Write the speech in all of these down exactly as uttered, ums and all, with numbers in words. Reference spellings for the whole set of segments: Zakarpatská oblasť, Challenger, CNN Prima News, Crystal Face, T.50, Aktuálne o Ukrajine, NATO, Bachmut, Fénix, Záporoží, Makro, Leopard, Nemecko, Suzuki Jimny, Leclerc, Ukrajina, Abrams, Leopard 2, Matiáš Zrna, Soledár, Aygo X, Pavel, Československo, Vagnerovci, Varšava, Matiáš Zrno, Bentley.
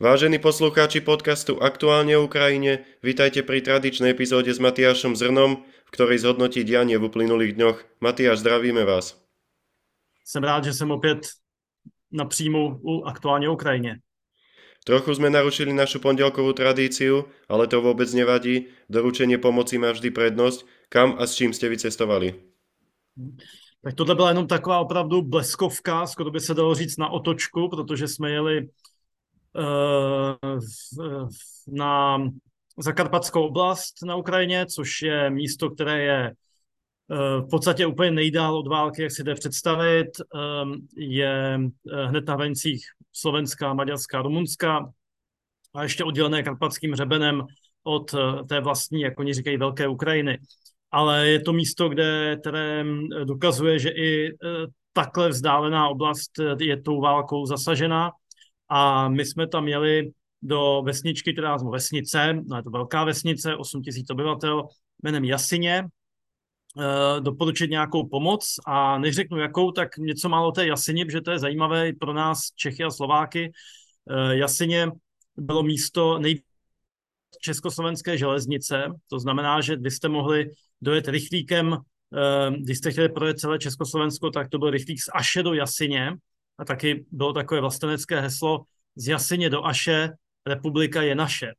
Vážení poslucháči podcastu Aktuálne o Ukrajine, vítajte pri tradičnej epizóde s Matiášom Zrnom, v ktorej zhodnotí dianie v uplynulých dňoch. Matiáš, zdravíme vás. Som rád, že som opäť na príjmu u Aktuálne o Ukrajine. Trochu sme narušili našu pondelkovú tradíciu, ale to vôbec nevadí. Doručenie pomoci má vždy prednosť. Kam a s čím ste vycestovali? Tak tohle byla jenom taková opravdu bleskovka, skoro by se dalo říct na otočku, protože jsme jeli na Zakarpatskou oblast na Ukrajině, což je místo, které je v podstatě úplně nejdál od války, jak si jde představit. Je hned na hranicích Slovenska, Maďarska, Rumunska a ještě oddělené karpatským hřebenem od té vlastní, jak oni říkají, velké Ukrajiny. Ale je to místo, kde, které dokazuje, že i takhle vzdálená oblast je tou válkou zasažená. A my jsme tam jeli do vesničky, teda nazvu vesnice, no je to velká vesnice, osm tisíc obyvatel, jménem Jasině, e, doporučit nějakou pomoc a než řeknu jakou, tak něco málo o té Jasině, protože to je zajímavé i pro nás Čechy a Slováky. E, Jasině bylo místo nejvíc československé železnice, to znamená, že vy jste mohli dojet rychlíkem, e, když jste chtěli projet celé Československo, tak to byl rychlík z Aše do Jasině. A taky bylo takové vlastenecké heslo z Jasině do Aše, republika je naše.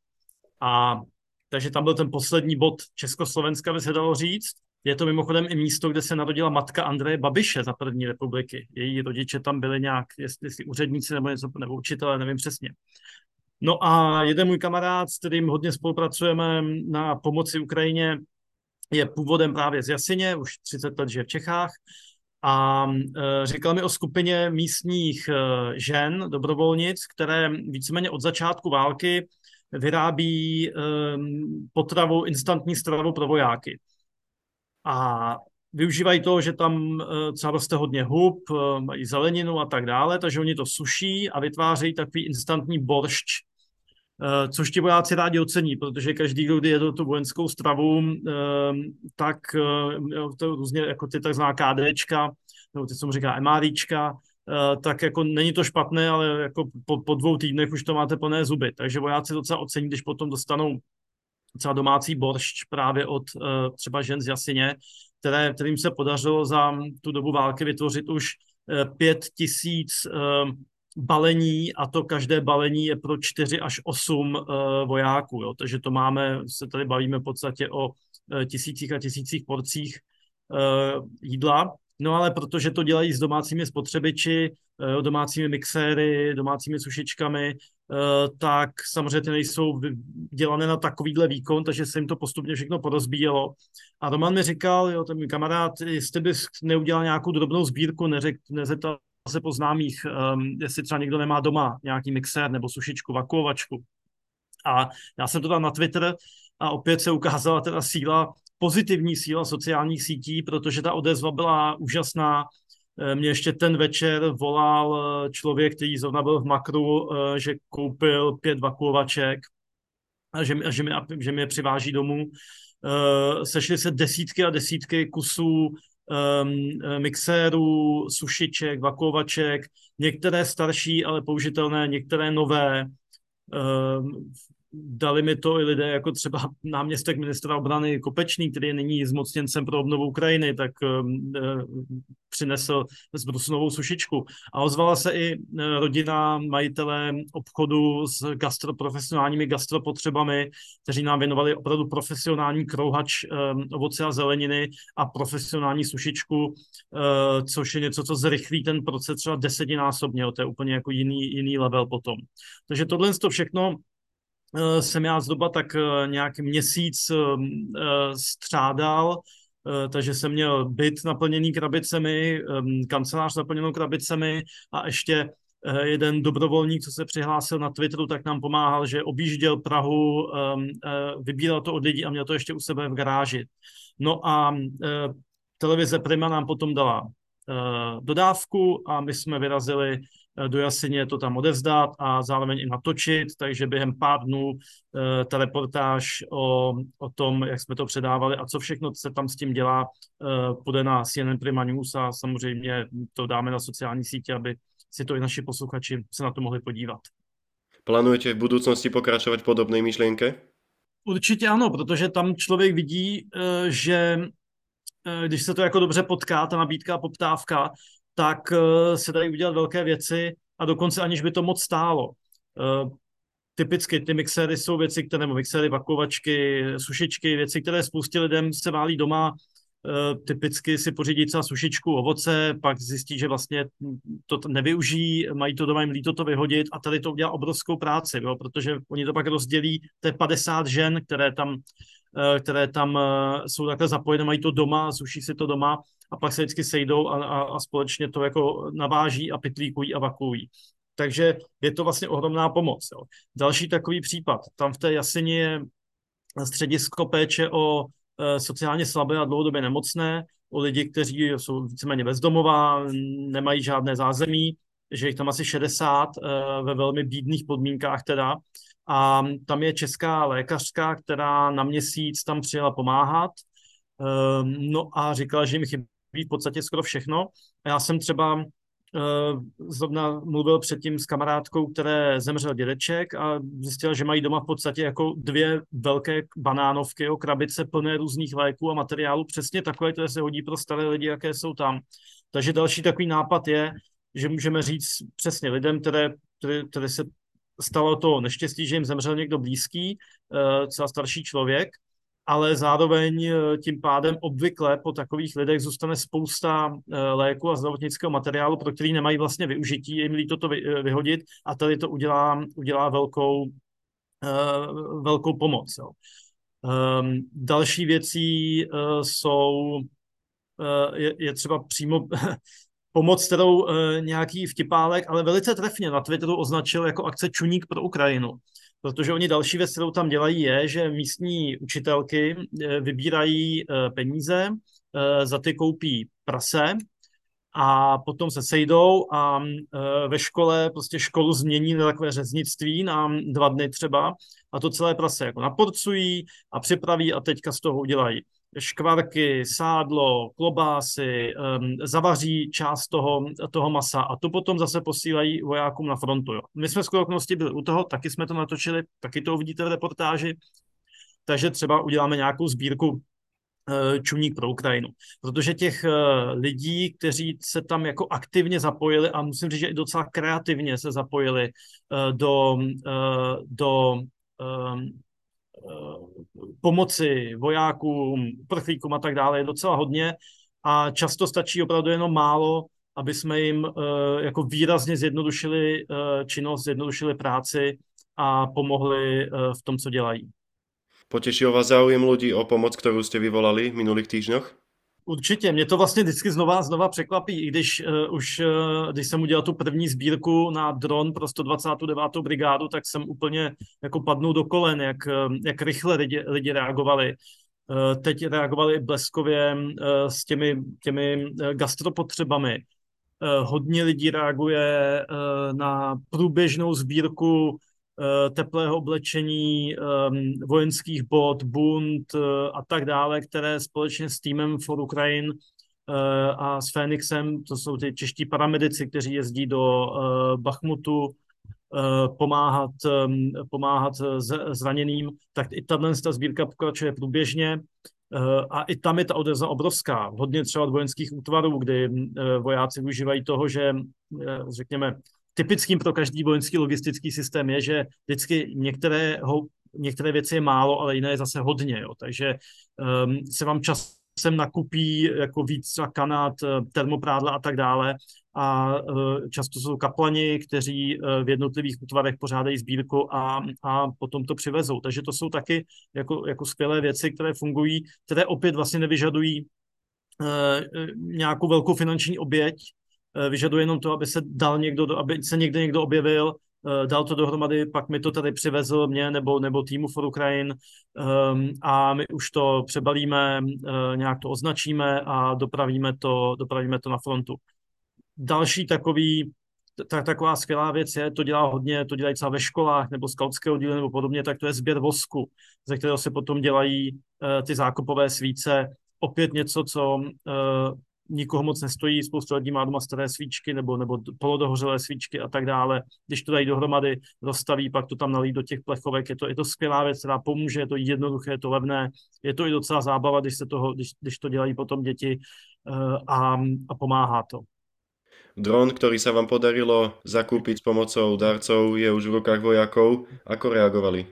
A takže tam byl ten poslední bod Československa, by se dalo říct. Je to mimochodem i místo, kde se narodila matka Andreje Babiše za první republiky. Její rodiče tam byli nějak, jestli, jestli úředníci nebo něco, nebo učitelé, nevím přesně. No a jeden můj kamarád, s kterým hodně spolupracujeme na pomoci Ukrajině, je původem právě z Jasině, už třicet let žije v Čechách. A říkal mi o skupině místních žen, dobrovolnic, které víceméně od začátku války vyrábí potravu, instantní stravu pro vojáky. A využívají to, že tam třeba roste hodně hub, mají zeleninu a tak dále, takže oni to suší a vytvářejí takový instantní boršč, což ti vojáci rádi ocení, protože každý, kdo jedl tu vojenskou stravu, tak to různě, jako ty takzvaná KDčka, nebo ty, co mu říká MRIčka, tak jako není to špatné, ale jako po, po dvou týdnech už to máte plné zuby. Takže vojáci docela ocení, když potom dostanou docela domácí boršč právě od třeba žen z Jasině, které, kterým se podařilo za tu dobu války vytvořit už pět tisíc balení a to každé balení je pro čtyři až osm uh, vojáků. Jo? Takže to máme, se tady bavíme v podstatě o uh, tisících a tisících porcích uh, jídla. No ale protože to dělají s domácími spotřebiči, uh, domácími mixéry, domácími sušičkami, uh, tak samozřejmě ty nejsou dělané na takovýhle výkon, takže se jim to postupně všechno porozbíjelo. A Roman mi říkal, jo, ten můj kamarád, jestli bys neudělal nějakou drobnou sbírku, neřek, nezeptal se po známých, um, jestli třeba někdo nemá doma nějaký mixér nebo sušičku, vakuovačku. A já jsem to dal na Twitter a opět se ukázala teda síla, pozitivní síla sociálních sítí, protože ta odezva byla úžasná. Mě ještě ten večer volal člověk, který zrovna byl v Makru, že koupil pět vakuovaček a že, že, mi, že mi je přiváží domů. Sešly se desítky a desítky kusů mixérů, sušiček, vakuovaček, některé starší, ale použitelné, některé nové. Dali mi to i lidé, jako třeba náměstek ministra obrany Kopečný, který je nyní zmocněncem pro obnovu Ukrajiny, tak přinesl zbrusnovou sušičku. A ozvala se i rodina majitele obchodu s gastro, profesionálními gastropotřebami, kteří nám věnovali opravdu profesionální krouhač ovoce a zeleniny a profesionální sušičku, což je něco, co zrychlí ten proces třeba desetinásobně. To je úplně jako jiný, jiný level potom. Takže tohle to všechno jsem já zhruba tak nějaký měsíc střádal, takže jsem měl byt naplněný krabicemi, kancelář naplněnou krabicemi a ještě jeden dobrovolník, co se přihlásil na Twitteru, tak nám pomáhal, že objížděl Prahu, vybíral to od lidí a měl to ještě u sebe v garáži. No a televize Prima nám potom dala dodávku a my jsme vyrazili do Jasině to tam odevzdat a zároveň i natočit, takže během pár dnů e, ta reportáž o, o tom, jak jsme to předávali a co všechno se tam s tím dělá, půjde na C N N Prima News a samozřejmě to dáme na sociální sítě, aby si to i naši posluchači se na to mohli podívat. Plánujete v budúcnosti pokračovať v podobnej myšlienke? Určitě ano, protože tam člověk vidí, že když se to jako dobře potká, ta nabídka a poptávka, tak se dají udělat velké věci a dokonce aniž by to moc stálo. Typicky ty mixéry jsou věci, které, nebo mixéry, vakovačky, sušičky, věci, které spoustě lidem se válí doma. Typicky si pořídí celá sušičku ovoce, pak zjistí, že vlastně to nevyužijí, mají to doma, jim líto to vyhodit a tady to udělá obrovskou práci, jo, protože oni to pak rozdělí, to je padesát žen, které tam, které tam jsou takhle zapojené, mají to doma, suší si to doma a pak se vždycky sejdou a, a, a společně to jako naváží a pitlíkují a vakují. Takže je to vlastně ohromná pomoc. Jo. Další takový případ, tam v té Jasini je středisko péče o sociálně slabé a dlouhodobě nemocné, o lidi, kteří jsou víceméně bezdomová, nemají žádné zázemí, že jich tam asi šedesát ve velmi bídných podmínkách teda. A tam je česká lékařka, která na měsíc tam přijela pomáhat, no a říkala, že jim chybí v podstatě skoro všechno. Já jsem třeba zrovna mluvil předtím s kamarádkou, které zemřel dědeček a zjistil, že mají doma v podstatě jako dvě velké banánovky, jo, krabice plné různých léků a materiálu, přesně takové, které se hodí pro staré lidi, jaké jsou tam. Takže další takový nápad je, že můžeme říct přesně lidem, které, které, které se stalo to neštěstí, že jim zemřel někdo blízký, třeba starší člověk, ale zároveň tím pádem obvykle po takových lidech zůstane spousta léku a zdravotnického materiálu, pro který nemají vlastně využití, jim líto to vyhodit a tady to udělá, udělá velkou, velkou pomoc. Jo. Další věcí jsou, je, je třeba přímo pomoc, kterou nějaký vtipálek, ale velice trefně na Twitteru označil jako akce Čuník pro Ukrajinu. Protože oni další věc, kterou tam dělají, je, že místní učitelky vybírají peníze, za ty koupí prase a potom se sejdou a ve škole prostě školu změní na takové řeznictví na dva dny třeba a to celé prase jako naporcují a připraví a teďka z toho udělají škvarky, sádlo, klobásy, um, zavaří část toho, toho masa a to potom zase posílají vojákům na frontu. Jo. My jsme skoro byli u toho, taky jsme to natočili, taky to uvidíte v reportáži, takže třeba uděláme nějakou sbírku uh, Čuník pro Ukrajinu, protože těch uh, lidí, kteří se tam jako aktivně zapojili a musím říct, že i docela kreativně se zapojili uh, do uh, do uh, pomoci vojákům, uprchlíkům a tak dále je docela hodně a často stačí opravdu jenom málo, aby jsme jim uh, jako výrazně zjednodušili uh, činnost, zjednodušili práci a pomohli uh, v tom, co dělají. Potešil vás záujem ľudí o pomoc, kterou jste vyvolali v minulých týždňoch? Určitě, mě to vlastně vždycky znova znova překvapí, i když uh, už, uh, když jsem udělal tu první sbírku na dron pro sto dvacátou devátou brigádu, tak jsem úplně jako padnul do kolen, jak, jak rychle lidi, lidi reagovali. Uh, teď reagovali bleskově uh, s těmi, těmi uh, gastropotřebami. Uh, hodně lidí reaguje uh, na průběžnou sbírku teplého oblečení, vojenských bot, bund a tak dále, které společně s týmem For Ukraine a s Fénixem, to jsou ty čeští paramedici, kteří jezdí do Bachmutu pomáhat, pomáhat zraněným, tak i tato sbírka pokračuje průběžně a i tam je ta odezva obrovská. Hodně třeba od vojenských útvarů, kdy vojáci využívají toho, že řekněme, typickým pro každý vojenský logistický systém je, že vždycky některého, některé věci je málo, ale jiné je zase hodně. Jo. Takže um, se vám časem nakupí jako víc kanát, termoprádla a tak dále. A uh, často jsou kaplani, kteří uh, v jednotlivých útvarech pořádají sbírku a, a potom to přivezou. Takže to jsou taky jako, jako skvělé věci, které fungují, které opět vlastně nevyžadují uh, nějakou velkou finanční oběť, vyžaduje jenom to, aby se dal někdo, aby se někde někdo objevil, dal to dohromady, pak mi to tady přivezl mě nebo, nebo týmu For Ukraine a my už to přebalíme, nějak to označíme a dopravíme to, dopravíme to na frontu. Další takový, tak, taková skvělá věc je, to dělá hodně, to dělají třeba ve školách nebo skautského dílu nebo podobně, tak to je sběr vosku, ze kterého se potom dělají ty zákopové svíce, opět něco, co nikoho moc nestojí, spousta lidí má doma staré svíčky nebo, nebo polodohořelé svíčky a tak dále. Když to dají dohromady, rozstaví, pak to tam nalí do těch plechovek. Je to, je to skvělá věc, která pomůže, je to jednoduché, je to levné, je to i docela zábava, když, se toho, když, když to dělají potom děti a, a pomáhá to. Dron, ktorý sa vám podarilo zakúpiť s pomocou darcov, je už v rukách vojakov. Ako reagovali?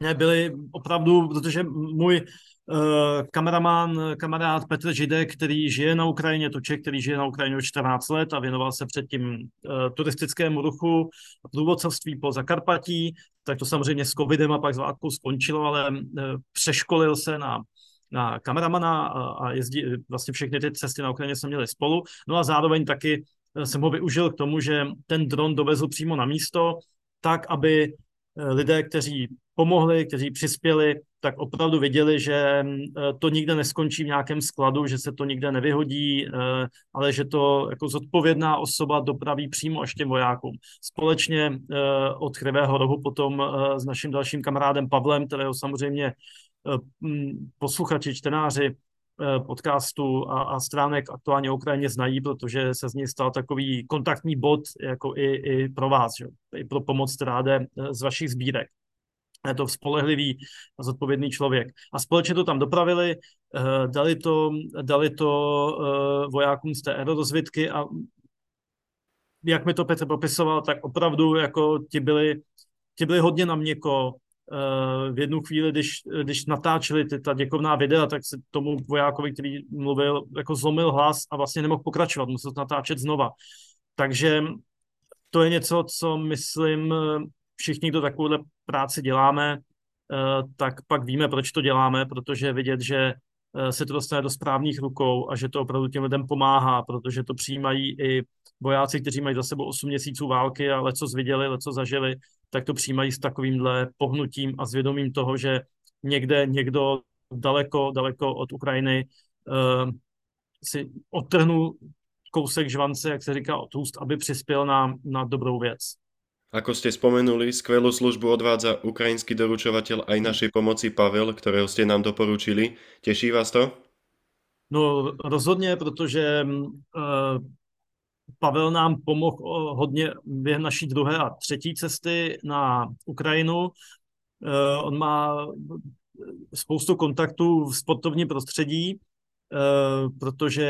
Byli opravdu, protože můj uh, kameramán, kamarád Petr Židek, který žije na Ukrajině, to Čech, který žije na Ukrajině čtrnáct let a věnoval se předtím uh, turistickému ruchu, průvodcovství po Zakarpatí, tak to samozřejmě s covidem a pak s válkou skončilo, ale uh, přeškolil se na na kameramana a jezdí, vlastně všechny ty cesty na Ukrajině jsme měli spolu. No a zároveň taky jsem ho využil k tomu, že ten dron dovezl přímo na místo, tak aby lidé, kteří pomohli, kteří přispěli, tak opravdu věděli, že to nikde neskončí v nějakém skladu, že se to nikde nevyhodí, ale že to jako zodpovědná osoba dopraví přímo až těm vojákům. Společně od Kryvého rohu potom s naším dalším kamarádem Pavlem, kterého samozřejmě posluchači, čtenáři podcastu a, a stránek Aktuálně o Ukrajině znají, protože se z něj stal takový kontaktní bod jako i, i pro vás, že? I pro pomoc, která jde z vašich sbírek. Je to spolehlivý a zodpovědný člověk. A společně to tam dopravili, dali to, dali to vojákům z té aerorozvědky a jak mi to Petr popisoval, tak opravdu jako ti byli, ti byli hodně na měko. V jednu chvíli, když, když natáčeli ty, ta děkovná videa, tak se tomu vojákovi, který mluvil, jako zlomil hlas a vlastně nemohl pokračovat, musel to natáčet znova. Takže to je něco, co myslím všichni, kdo takovouhle práci děláme, tak pak víme, proč to děláme, protože vidět, že se to dostane do správných rukou a že to opravdu těm lidem pomáhá, protože to přijímají i vojáci, kteří mají za sebou osm měsíců války a lecos viděli, lecos zažili, tak to přijímají s takovýmhle pohnutím a zvědomím toho, že někde někdo daleko, daleko od Ukrajiny uh, si odtrhnul kousek žvance, jak se říká, od úst, aby přispěl na, na dobrou věc. Ako ste spomenuli, skvelú službu odvádza ukrajinský doručovateľ aj našej pomoci Pavel, ktorého ste nám doporučili. Teší vás to? No rozhodně, protože uh, Pavel nám pomohl hodně během naší druhé a třetí cesty na Ukrajinu. On má spoustu kontaktů v sportovním prostředí, protože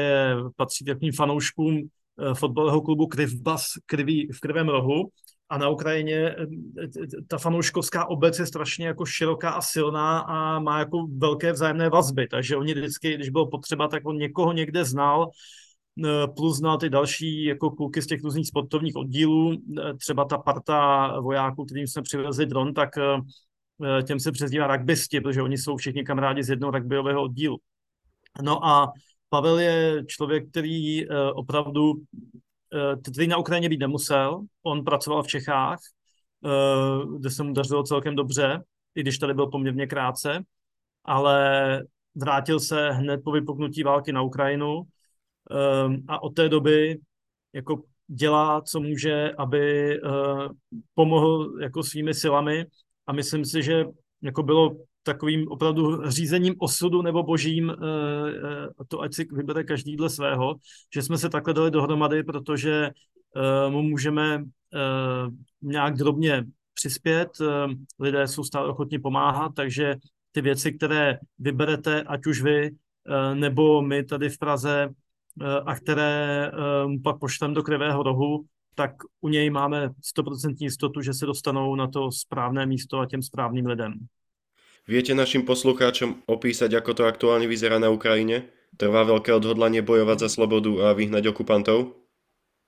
patří takovým fanouškům fotbalového klubu Krivbas v Krivém rohu. A na Ukrajině ta fanouškovská obec je strašně jako široká a silná a má jako velké vzájemné vazby. Takže oni vždycky, když bylo potřeba, tak on někoho někde znal, plus na ty další jako kluky z těch různých sportovních oddílů, třeba ta parta vojáků, kterým jsme přivezli dron, tak těm se přezdívá rugbysti, protože oni jsou všichni kamarádi z jednoho rugbyového oddílu. No a Pavel je člověk, který opravdu, který na Ukrajině být nemusel, on pracoval v Čechách, kde se mu dařilo celkem dobře, i když tady byl poměrně krátce, ale vrátil se hned po vypuknutí války na Ukrajinu, a od té doby jako dělá, co může, aby pomohl jako svými silami a myslím si, že jako bylo takovým opravdu řízením osudu nebo božím, to ať si vybere každý dle svého, že jsme se takhle dali dohromady, protože mu můžeme nějak drobně přispět, lidé jsou stále ochotní pomáhat, takže ty věci, které vyberete, ať už vy, nebo my tady v Praze, a které um, pak pošlem do Krivého rohu, tak u něj máme sto percent jistotu, že se dostanou na to správné místo a těm správným lidem. Viete našim poslucháčom opísať, ako to aktuálne vyzerá na Ukrajine? Trvá veľké odhodlanie bojovať za slobodu a vyhnať okupantov?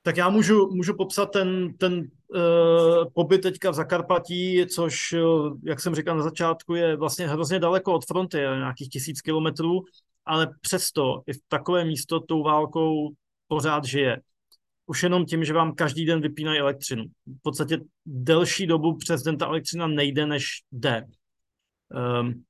Tak já můžu, můžu popsat ten, ten uh, pobyt teďka v Zakarpatí, což, jak jsem říkal na začátku, je vlastně hrozně daleko od fronty, nějakých tisíc kilometrů, ale přesto i v takové místo tou válkou pořád žije. Už jenom tím, že vám každý den vypínají elektřinu. V podstatě delší dobu přes den ta elektřina nejde, než jde. Um,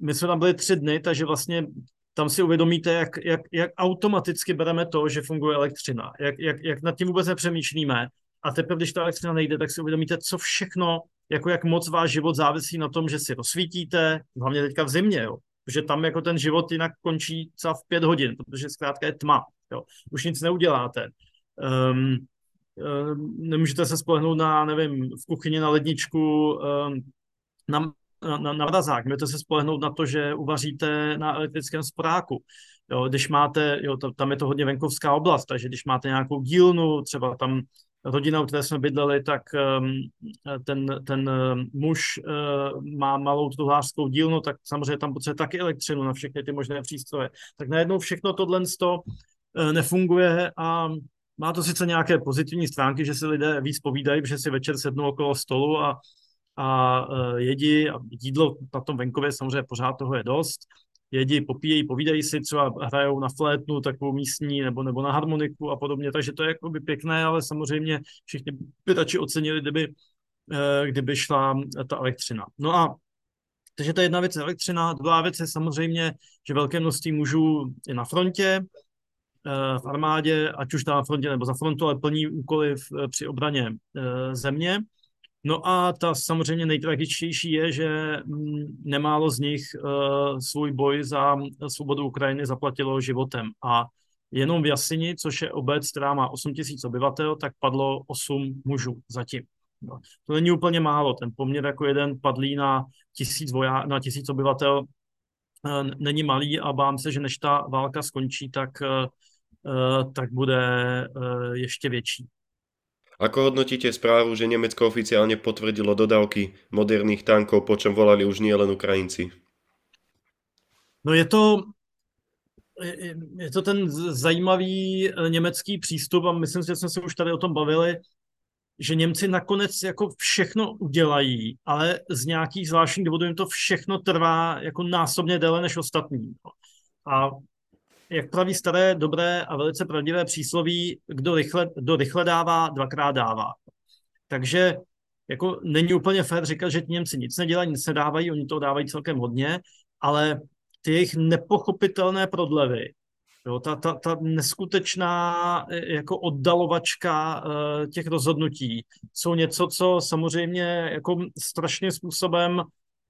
my jsme tam byli tři dny, takže vlastně tam si uvědomíte, jak, jak, jak automaticky bereme to, že funguje elektřina, jak, jak, jak nad tím vůbec nepřemýšlíme. A teprve, když ta elektřina nejde, tak si uvědomíte, co všechno, jako jak moc váš život závisí na tom, že si rozsvítíte, hlavně teďka v zimě, jo. Protože tam jako ten život jinak končí třeba v pět hodin, protože zkrátka je tma. Jo. Už nic neuděláte. Um, um, nemůžete se spolehnout na, nevím, v kuchyni na ledničku, um, na, na, na mrazák. Můžete se spolehnout na to, že uvaříte na elektrickém sporáku. Jo, když máte, jo, to, tam je to hodně venkovská oblast, takže když máte nějakou dílnu, třeba tam rodina, u které jsme bydleli, tak um, ten, ten uh, muž uh, má malou truhlářskou dílnu, tak samozřejmě tam potřebuje taky elektřinu na všechny ty možné přístroje. Tak najednou všechno tohle uh, nefunguje a má to sice nějaké pozitivní stránky, že si lidé víc povídají, že si večer sednou okolo stolu a, a uh, jedí, a jídlo na tom venkově samozřejmě pořád toho je dost, jedí, popíjejí, povídají si, třeba hrajou na flétnu, takovou místní, nebo, nebo na harmoniku a podobně, takže to je jakoby pěkné, ale samozřejmě všichni by radši ocenili, kdyby, kdyby šla ta elektřina. No a takže ta jedna věc je elektřina, druhá věc je samozřejmě, že velké množství mužů je na frontě, v armádě, ať už na frontě nebo za frontu, ale plní úkoly v, při obraně země. No a ta samozřejmě nejtragičtější je, že nemálo z nich uh, svůj boj za svobodu Ukrajiny zaplatilo životem. A jenom v Jasini, což je obec, která má osm tisíc obyvatel, tak padlo osm mužů zatím. No. To není úplně málo, ten poměr jako jeden padlý na tisíc, voja- na tisíc obyvatel uh, není malý a bám se, že než ta válka skončí, tak, uh, tak bude uh, ještě větší. Ako hodnotíte správu, že Nemecko oficiálne potvrdilo dodávky moderných tankov, po čom volali už nie len Ukrajinci? No je to, je, je to ten zajímavý německý přístup a myslím, že jsme se už tady o tom bavili, že Němci nakonec jako všechno udělají, ale z nějakých zvláštních důvodů jim to všechno trvá jako násobně déle než ostatní. A jak praví staré, dobré a velice pravdivé přísloví, kdo rychle, kdo rychle dává, dvakrát dává. Takže jako není úplně fér říkat, že ti Němci nic nedělají, nic nedávají, oni to dávají celkem hodně, ale ty jejich nepochopitelné prodlevy, jo, ta, ta, ta neskutečná jako oddalovačka uh, těch rozhodnutí, jsou něco, co samozřejmě jako strašným způsobem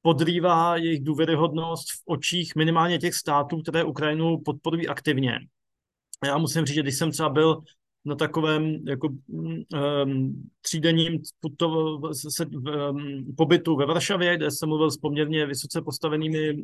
podrývá jejich důvěryhodnost v očích minimálně těch států, které Ukrajinu podporují aktivně. Já musím říct, že když jsem třeba byl na takovém jako, um, třídenním puto, se, um, pobytu ve Varšavě, kde jsem mluvil s poměrně vysoce postavenými uh,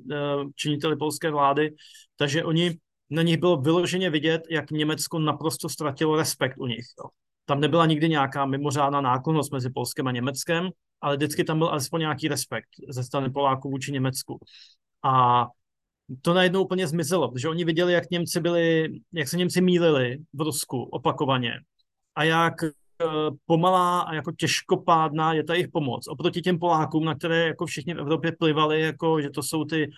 činiteli polské vlády, takže oni, na nich bylo vyloženě vidět, jak Německo naprosto ztratilo respekt u nich. Jo. Tam nebyla nikdy nějaká mimořádná náklonnost mezi Polskem a Německem, ale vždycky tam byl alespoň nějaký respekt ze strany Poláků vůči Německu. A to najednou úplně zmizelo, protože oni viděli, jak Němci byli, jak se Němci mýlili v Rusku opakovaně a jak pomalá a jako těžkopádná je ta jejich pomoc oproti těm Polákům, na které jako všichni v Evropě plivali, jako že to jsou ty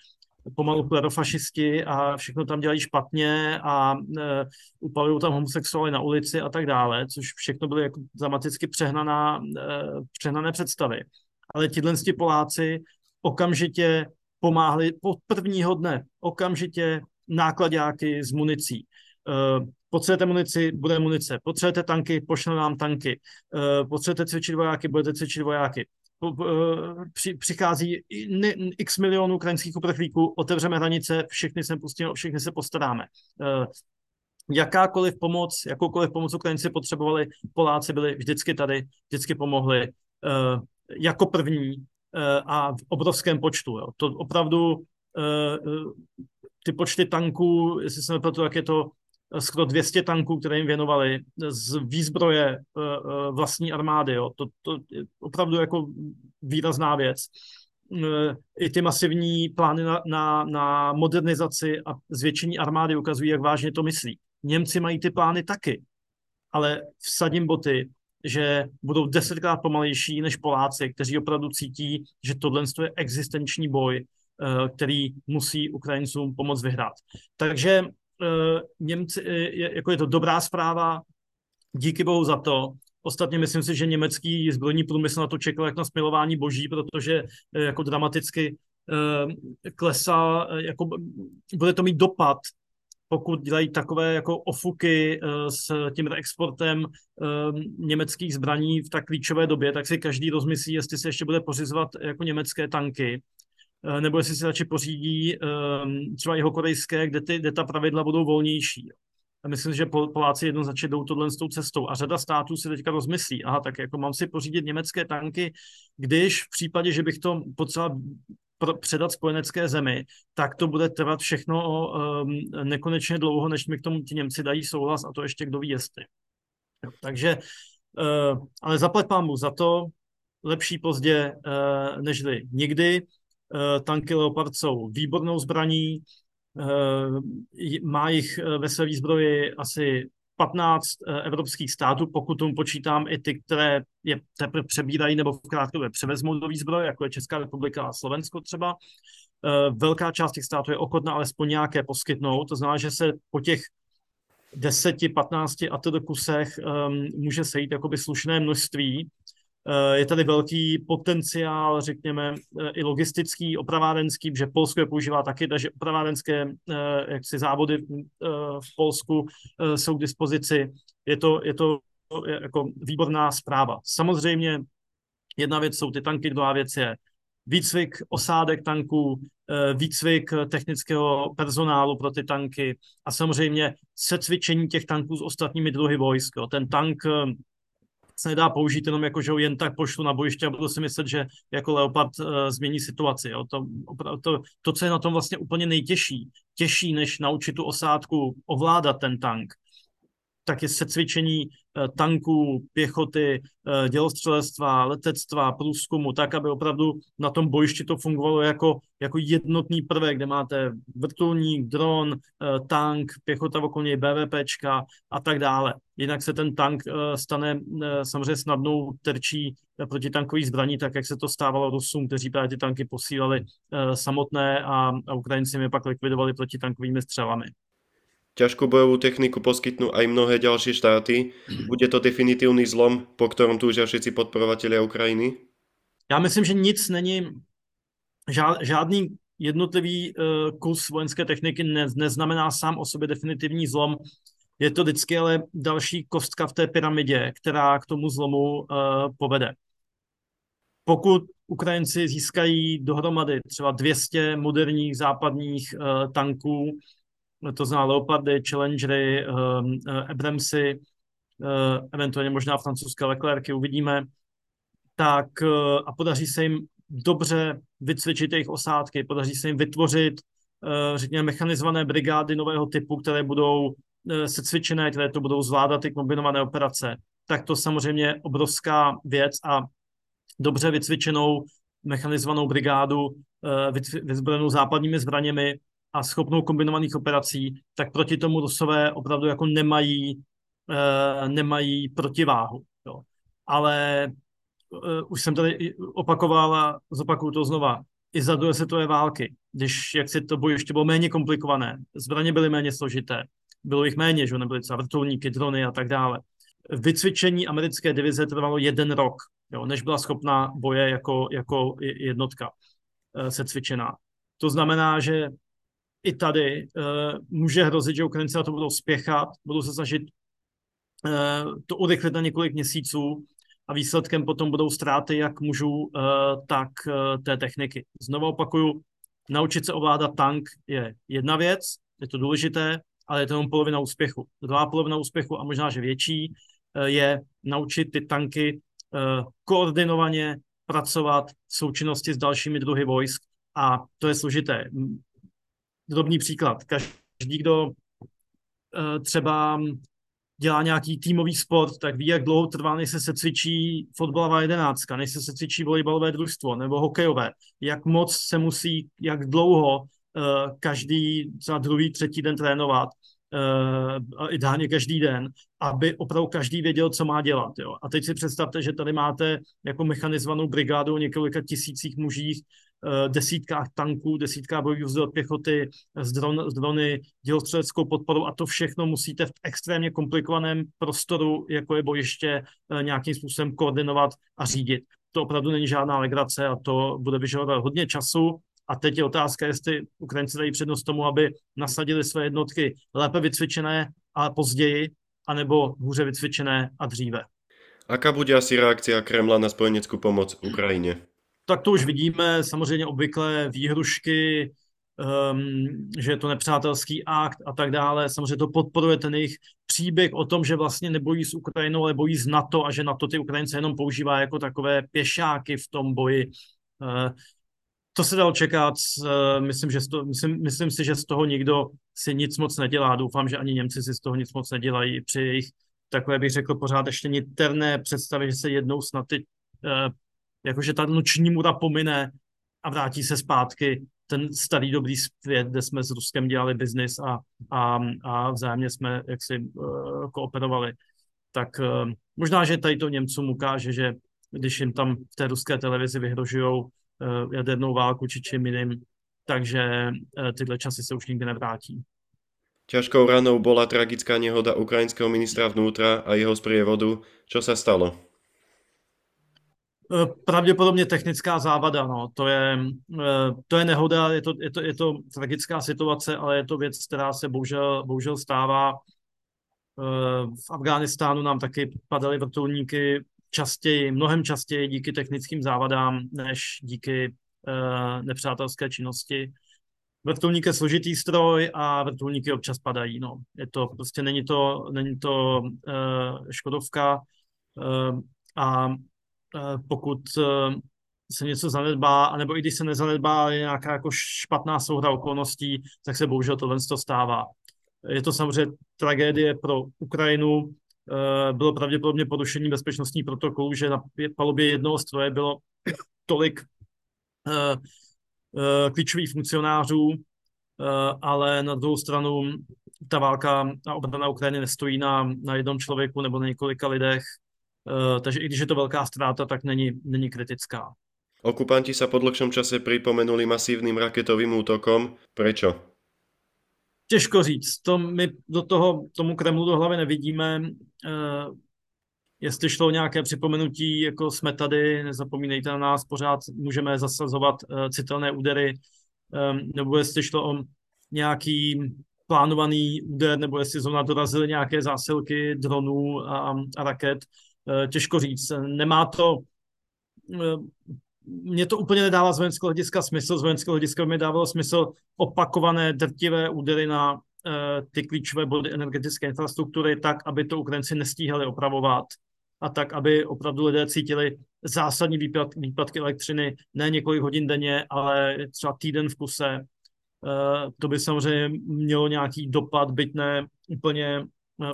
pomalu klerofašisti a všechno tam dělají špatně a e, upalují tam homosexuály na ulici a tak dále, což všechno byly jako dramaticky přehnaná, e, přehnané představy. Ale tihle Poláci okamžitě pomáhli od prvního dne, okamžitě nákladáky z municí. E, potřebujete munici, bude munice. Potřebujete tanky, pošle nám tanky. E, potřebujete cvičit vojáky, budete cvičit vojáky. Přichází x milionů ukrajinských uprchlíků, otevřeme hranice, všechny se pustíme, všechny se postaráme. Jakákoliv pomoc, jakoukoliv pomoc Ukrajinci potřebovali, Poláci byli vždycky tady, vždycky pomohli jako první a v obrovském počtu. Jo. To opravdu ty počty tanků, jestli se nepletu, jak je to skoro dvě stě tanků, které jim věnovali z výzbroje vlastní armády. Jo. To, to je opravdu jako výrazná věc. I ty masivní plány na, na, na modernizaci a zvětšení armády ukazují, jak vážně to myslí. Němci mají ty plány taky, ale vsadím boty, že budou desetkrát pomalejší než Poláci, kteří opravdu cítí, že tohle je existenční boj, který musí Ukrajincům pomoct vyhrát. Takže Němci, jako je to dobrá zpráva, díky bohu za to. Ostatně myslím si, že německý zbrojní průmysl na to čekal jak na smilování boží, protože jako dramaticky klesá, jako bude to mít dopad, pokud dělají takové jako ofuky s tím reexportem německých zbraní v tak klíčové době, tak si každý rozmyslí, jestli se ještě bude pořizovat jako německé tanky. nebo jestli si radši pořídí um, třeba jihokorejské, kde, ty, kde ta pravidla budou volnější. A myslím, že Poláci jednoznačně jdou tohle s tou cestou. A řada států si teďka rozmyslí, aha, tak jako mám si pořídit německé tanky, když v případě, že bych to potřeba předat spojenecké zemi, tak to bude trvat všechno um, nekonečně dlouho, než mi k tomu ti Němci dají souhlas, a to ještě kdo ví jestli. Takže, uh, ale zaplať pánbu za to, lepší pozdě uh, nežli nikdy. Uh, tanky Leopard jsou výbornou zbraní, uh, má jich ve své výzbroji asi patnáct uh, evropských států, pokud tomu počítám i ty, které je teprve přebírají nebo v krátkodobě převezmou do výzbroje, jako je Česká republika a Slovensko třeba. Uh, velká část těch států je ochotná alespoň nějaké poskytnout, to znamená, že se po těch deseti, patnácti atd. Kusech um, může sejít jakoby slušné množství. Je tady velký potenciál, řekněme, i logistický, opravárenský, že Polsko je používá taky, takže opravárenské jaksi, závody v Polsku jsou k dispozici. Je to, je to jako výborná zpráva. Samozřejmě jedna věc jsou ty tanky, druhá věc je výcvik osádek tanků, výcvik technického personálu pro ty tanky a samozřejmě secvičení těch tanků s ostatními druhy vojsk. Ten tank se nedá použít jenom jako, že ho jen tak pošlu na bojiště a budu si myslet, že jako Leopard uh, změní situaci. Jo. To, to, to, co je na tom vlastně úplně nejtěžší, těžší než naučit tu osádku ovládat ten tank, tak je secvičení uh, tanků, pěchoty, uh, dělostřelectva, letectva, průzkumu, tak, aby opravdu na tom bojišti to fungovalo jako, jako jednotný prvek, kde máte vrtulník, dron, uh, tank, pěchota okolo něj, BVPčka a tak dále. Jinak se ten tank uh, stane uh, samozřejmě snadnou terčí uh, protitankových zbraní, tak jak se to stávalo Rusům, kteří právě ty tanky posílali uh, samotné a, a Ukrajinci je pak likvidovali protitankovými střelami. Ťažkú bojovú techniku poskytnú aj mnohé ďalšie štáty. Bude to definitívny zlom, po ktorom túžia všetci podporovatelia Ukrajiny? Já myslím, že nic není, žádný jednotlivý kus vojenské techniky neznamená sám o sobě definitivní zlom. Je to vždycky ale další kostka v té pyramidě, která k tomu zlomu povede. Pokud Ukrajinci získají dohromady třeba dvě stě moderních západních tanků, to zná Leopardy, Challengery, Abramsy, eventuálně možná francouzské Leclerky, uvidíme, tak a podaří se jim dobře vycvičit jejich osádky, podaří se jim vytvořit, řekněme, mechanizované brigády nového typu, které budou secvičené, které to budou zvládat ty kombinované operace. Tak to samozřejmě je obrovská věc a dobře vycvičenou mechanizovanou brigádu, vyzbrojenou západními zbraněmi, a schopnou kombinovaných operací, tak proti tomu Rusové opravdu jako nemají, e, nemají protiváhu. Jo. Ale e, už jsem tady opakoval a zopakuju to znova. I za druhé světové války, když jak si to bojiště bylo méně komplikované, zbraně byly méně složité, bylo jich méně, že nebyly třeba vrtulníky, drony a tak dále. Vycvičení americké divize trvalo jeden rok, jo, než byla schopná boje jako, jako jednotka e, secvičená. To znamená, že i tady uh, může hrozit, že Ukrajinci na to budou spěchat, budou se snažit uh, to urychlit na několik měsíců a výsledkem potom budou ztráty jak mužů, uh, tak uh, té techniky. Znovu opakuju, naučit se ovládat tank je jedna věc, je to důležité, ale je to jenom polovina úspěchu. Druhá polovina úspěchu a možná, že větší, uh, je naučit ty tanky uh, koordinovaně pracovat v součinnosti s dalšími druhy vojsk a to je složité. Drobný příklad. Každý, kdo třeba dělá nějaký týmový sport, tak ví, jak dlouho trvá, než se secvičí fotbalová jedenáctka, než se secvičí volejbalové družstvo nebo hokejové. Jak moc se musí, jak dlouho každý za druhý, třetí den trénovat, ideálně každý den, aby opravdu každý věděl, co má dělat. Jo. A teď si představte, že tady máte jako mechanizovanou brigádu několika tisících mužích, desítkách tanků, desítkách bojových vzdor pěchoty, z, dron, z drony, dělostřeleckou podporu a to všechno musíte v extrémně komplikovaném prostoru, jako je bojiště, nějakým způsobem koordinovat a řídit. To opravdu není žádná legrace a to bude vyžadovat hodně času a teď je otázka, jestli Ukrajinci dají přednost tomu, aby nasadili své jednotky lépe vycvičené a později, anebo hůře vycvičené a dříve. Aká bude asi reakcia Kremla na spojeneckú pomoc Ukrajine? tak to už vidíme, samozřejmě obvyklé výhrušky, um, že je to nepřátelský akt a tak dále. Samozřejmě to podporuje ten jejich příběh o tom, že vlastně nebojí s Ukrajinou, ale bojí s NATO a že NATO ty Ukrajince jenom používá jako takové pěšáky v tom boji. Uh, to se dalo čekat, uh, myslím, že to, myslím, myslím si, že z toho nikdo si nic moc nedělá. Doufám, že ani Němci si z toho nic moc nedělají při jejich takové, bych řekl, pořád ještě niterné představy, že se jednou snad ty uh, jakože ta noční můra pomine a vrátí se zpátky ten starý dobrý svět, kde jsme s Ruskem dělali biznis a, a, a vzájemně jsme jaksi uh, kooperovali. Tak uh, možná, že tady to Němcům ukáže, že když jim tam v té ruské televizi vyhrožujou uh, jadernou válku či čím jiným, takže uh, tyhle časy se už nikdy nevrátí. Ťažkou ranou bola tragická nehoda ukrajinského ministra vnútra a jeho sprievodu. Čo sa stalo? Pravděpodobně technická závada. No. To, je, to je nehoda, je to, je, to, je to tragická situace, ale je to věc, která se bohužel, bohužel stává. V Afghánistánu nám taky padaly vrtulníky častěji, mnohem častěji díky technickým závadám, než díky nepřátelské činnosti. Vrtulník je složitý stroj a vrtulníky občas padají. No. Je to, prostě není to, není to škodovka a pokud se něco zanedbá, anebo i když se nezanedbá, ale je nějaká jako špatná souhra okolností, tak se bohužel tohle stává. Je to samozřejmě tragédie pro Ukrajinu. Bylo pravděpodobně porušení bezpečnostní protokolu, že na palubě jednoho stroje bylo tolik klíčových funkcionářů, ale na druhou stranu ta válka a obrana Ukrajiny nestojí na, na jednom člověku nebo na několika lidech. Uh, takže i když je to veľká stráta, tak není, není kritická. Okupanti sa po dlhšom čase pripomenuli masívnym raketovým útokom. Prečo? Těžko říct. To my do toho, tomu Kremlu do hlavy nevidíme. Uh, jestli šlo nějaké připomenutí, jako jsme tady, nezapomínejte na nás, pořád můžeme zasazovat uh, citelné údery, um, nebo jestli šlo o nějaký plánovaný úder, nebo jestli zrovna dorazily nějaké zásilky dronů a, a raket. Těžko říct, nemá to, mně to úplně nedává z vojenského hlediska smysl, z vojenského hlediska mi dávalo smysl opakované drtivé údery na ty klíčové body energetické infrastruktury tak, aby to Ukrajinci nestíhali opravovat a tak, aby opravdu lidé cítili zásadní výpadky elektřiny, ne několik hodin denně, ale třeba týden v kuse. To by samozřejmě mělo nějaký dopad, byť ne úplně,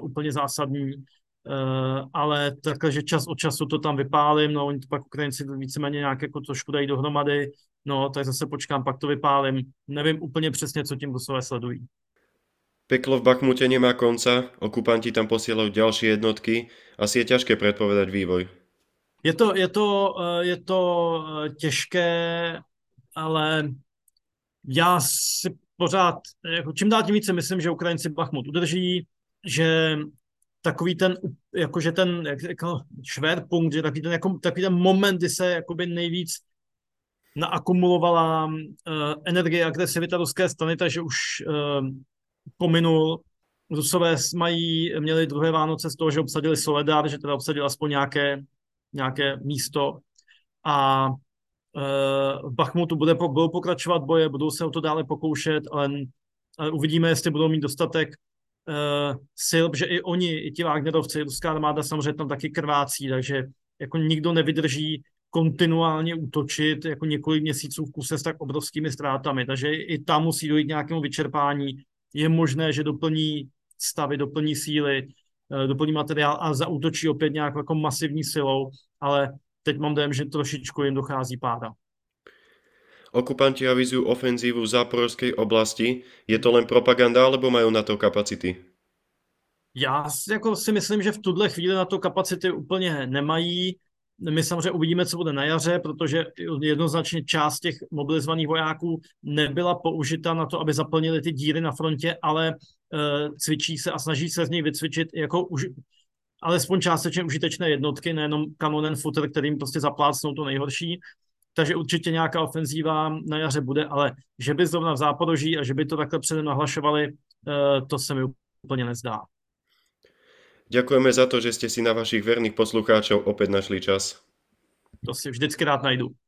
úplně zásadní. Uh, ale takhle, že čas od času to tam vypálím, no oni to pak Ukrajinci víceméně nějak jako trošku dají dohromady, no tak zase počkám, pak to vypálím. Nevím úplně přesně, co tím Rusové sledují. Peklo v Bachmute nemá konca, okupanti tam posielajú ďalšie jednotky, asi je ťažké predpovedať vývoj. Je to, je to, je to těžké, ale já si pořád, jako čím dál tím více myslím, že Ukrajinci Bachmut udrží, že takový ten, jakože ten jako šverpunkt, že takový ten, jako, takový ten moment, kdy se jakoby nejvíc naakumulovala uh, energie a agresivita ruské strany, takže už uh, pominul. Rusové mají, měli druhé Vánoce z toho, že obsadili Soledár, že teda obsadili aspoň nějaké, nějaké místo a uh, v Bachmutu bude, budou pokračovat boje, budou se o to dále pokoušet, ale, ale uvidíme, jestli budou mít dostatek Uh, sil, že i oni, i ti Vagnerovci, ruská armáda samozřejmě tam taky krvácí, takže jako nikdo nevydrží kontinuálně útočit jako několik měsíců v kuse s tak obrovskými ztrátami, takže i tam musí dojít nějakému vyčerpání. Je možné, že doplní stavy, doplní síly, uh, doplní materiál a zaútočí opět nějakou jako masivní silou, ale teď mám dojem, že trošičku jim dochází páda. Okupanti avizujú ofenzívu v Záporovskej oblasti. Je to len propaganda, alebo majú na to kapacity? Já jako si myslím, že v tuhle chvíli na to kapacity úplně nemají. My samozřejmě uvidíme, co bude na jaře, protože jednoznačně část těch mobilizovaných vojáků nebyla použita na to, aby zaplnili ty díry na frontě, ale e, cvičí se a snaží se z něj vycvičit jako už, alespoň částečně užitečné jednotky, nejenom kanonen footer, kterým prostě zaplácnou to nejhorší. Takže určitě nějaká ofenzíva na jaře bude, ale že by zrovna v Záporoží a že by to takhle předem nahlašovali, to se mi úplně nezdá. Ďakujeme za to, že ste si na vašich verných poslucháčov opäť našli čas. To si vždycky rád najdu.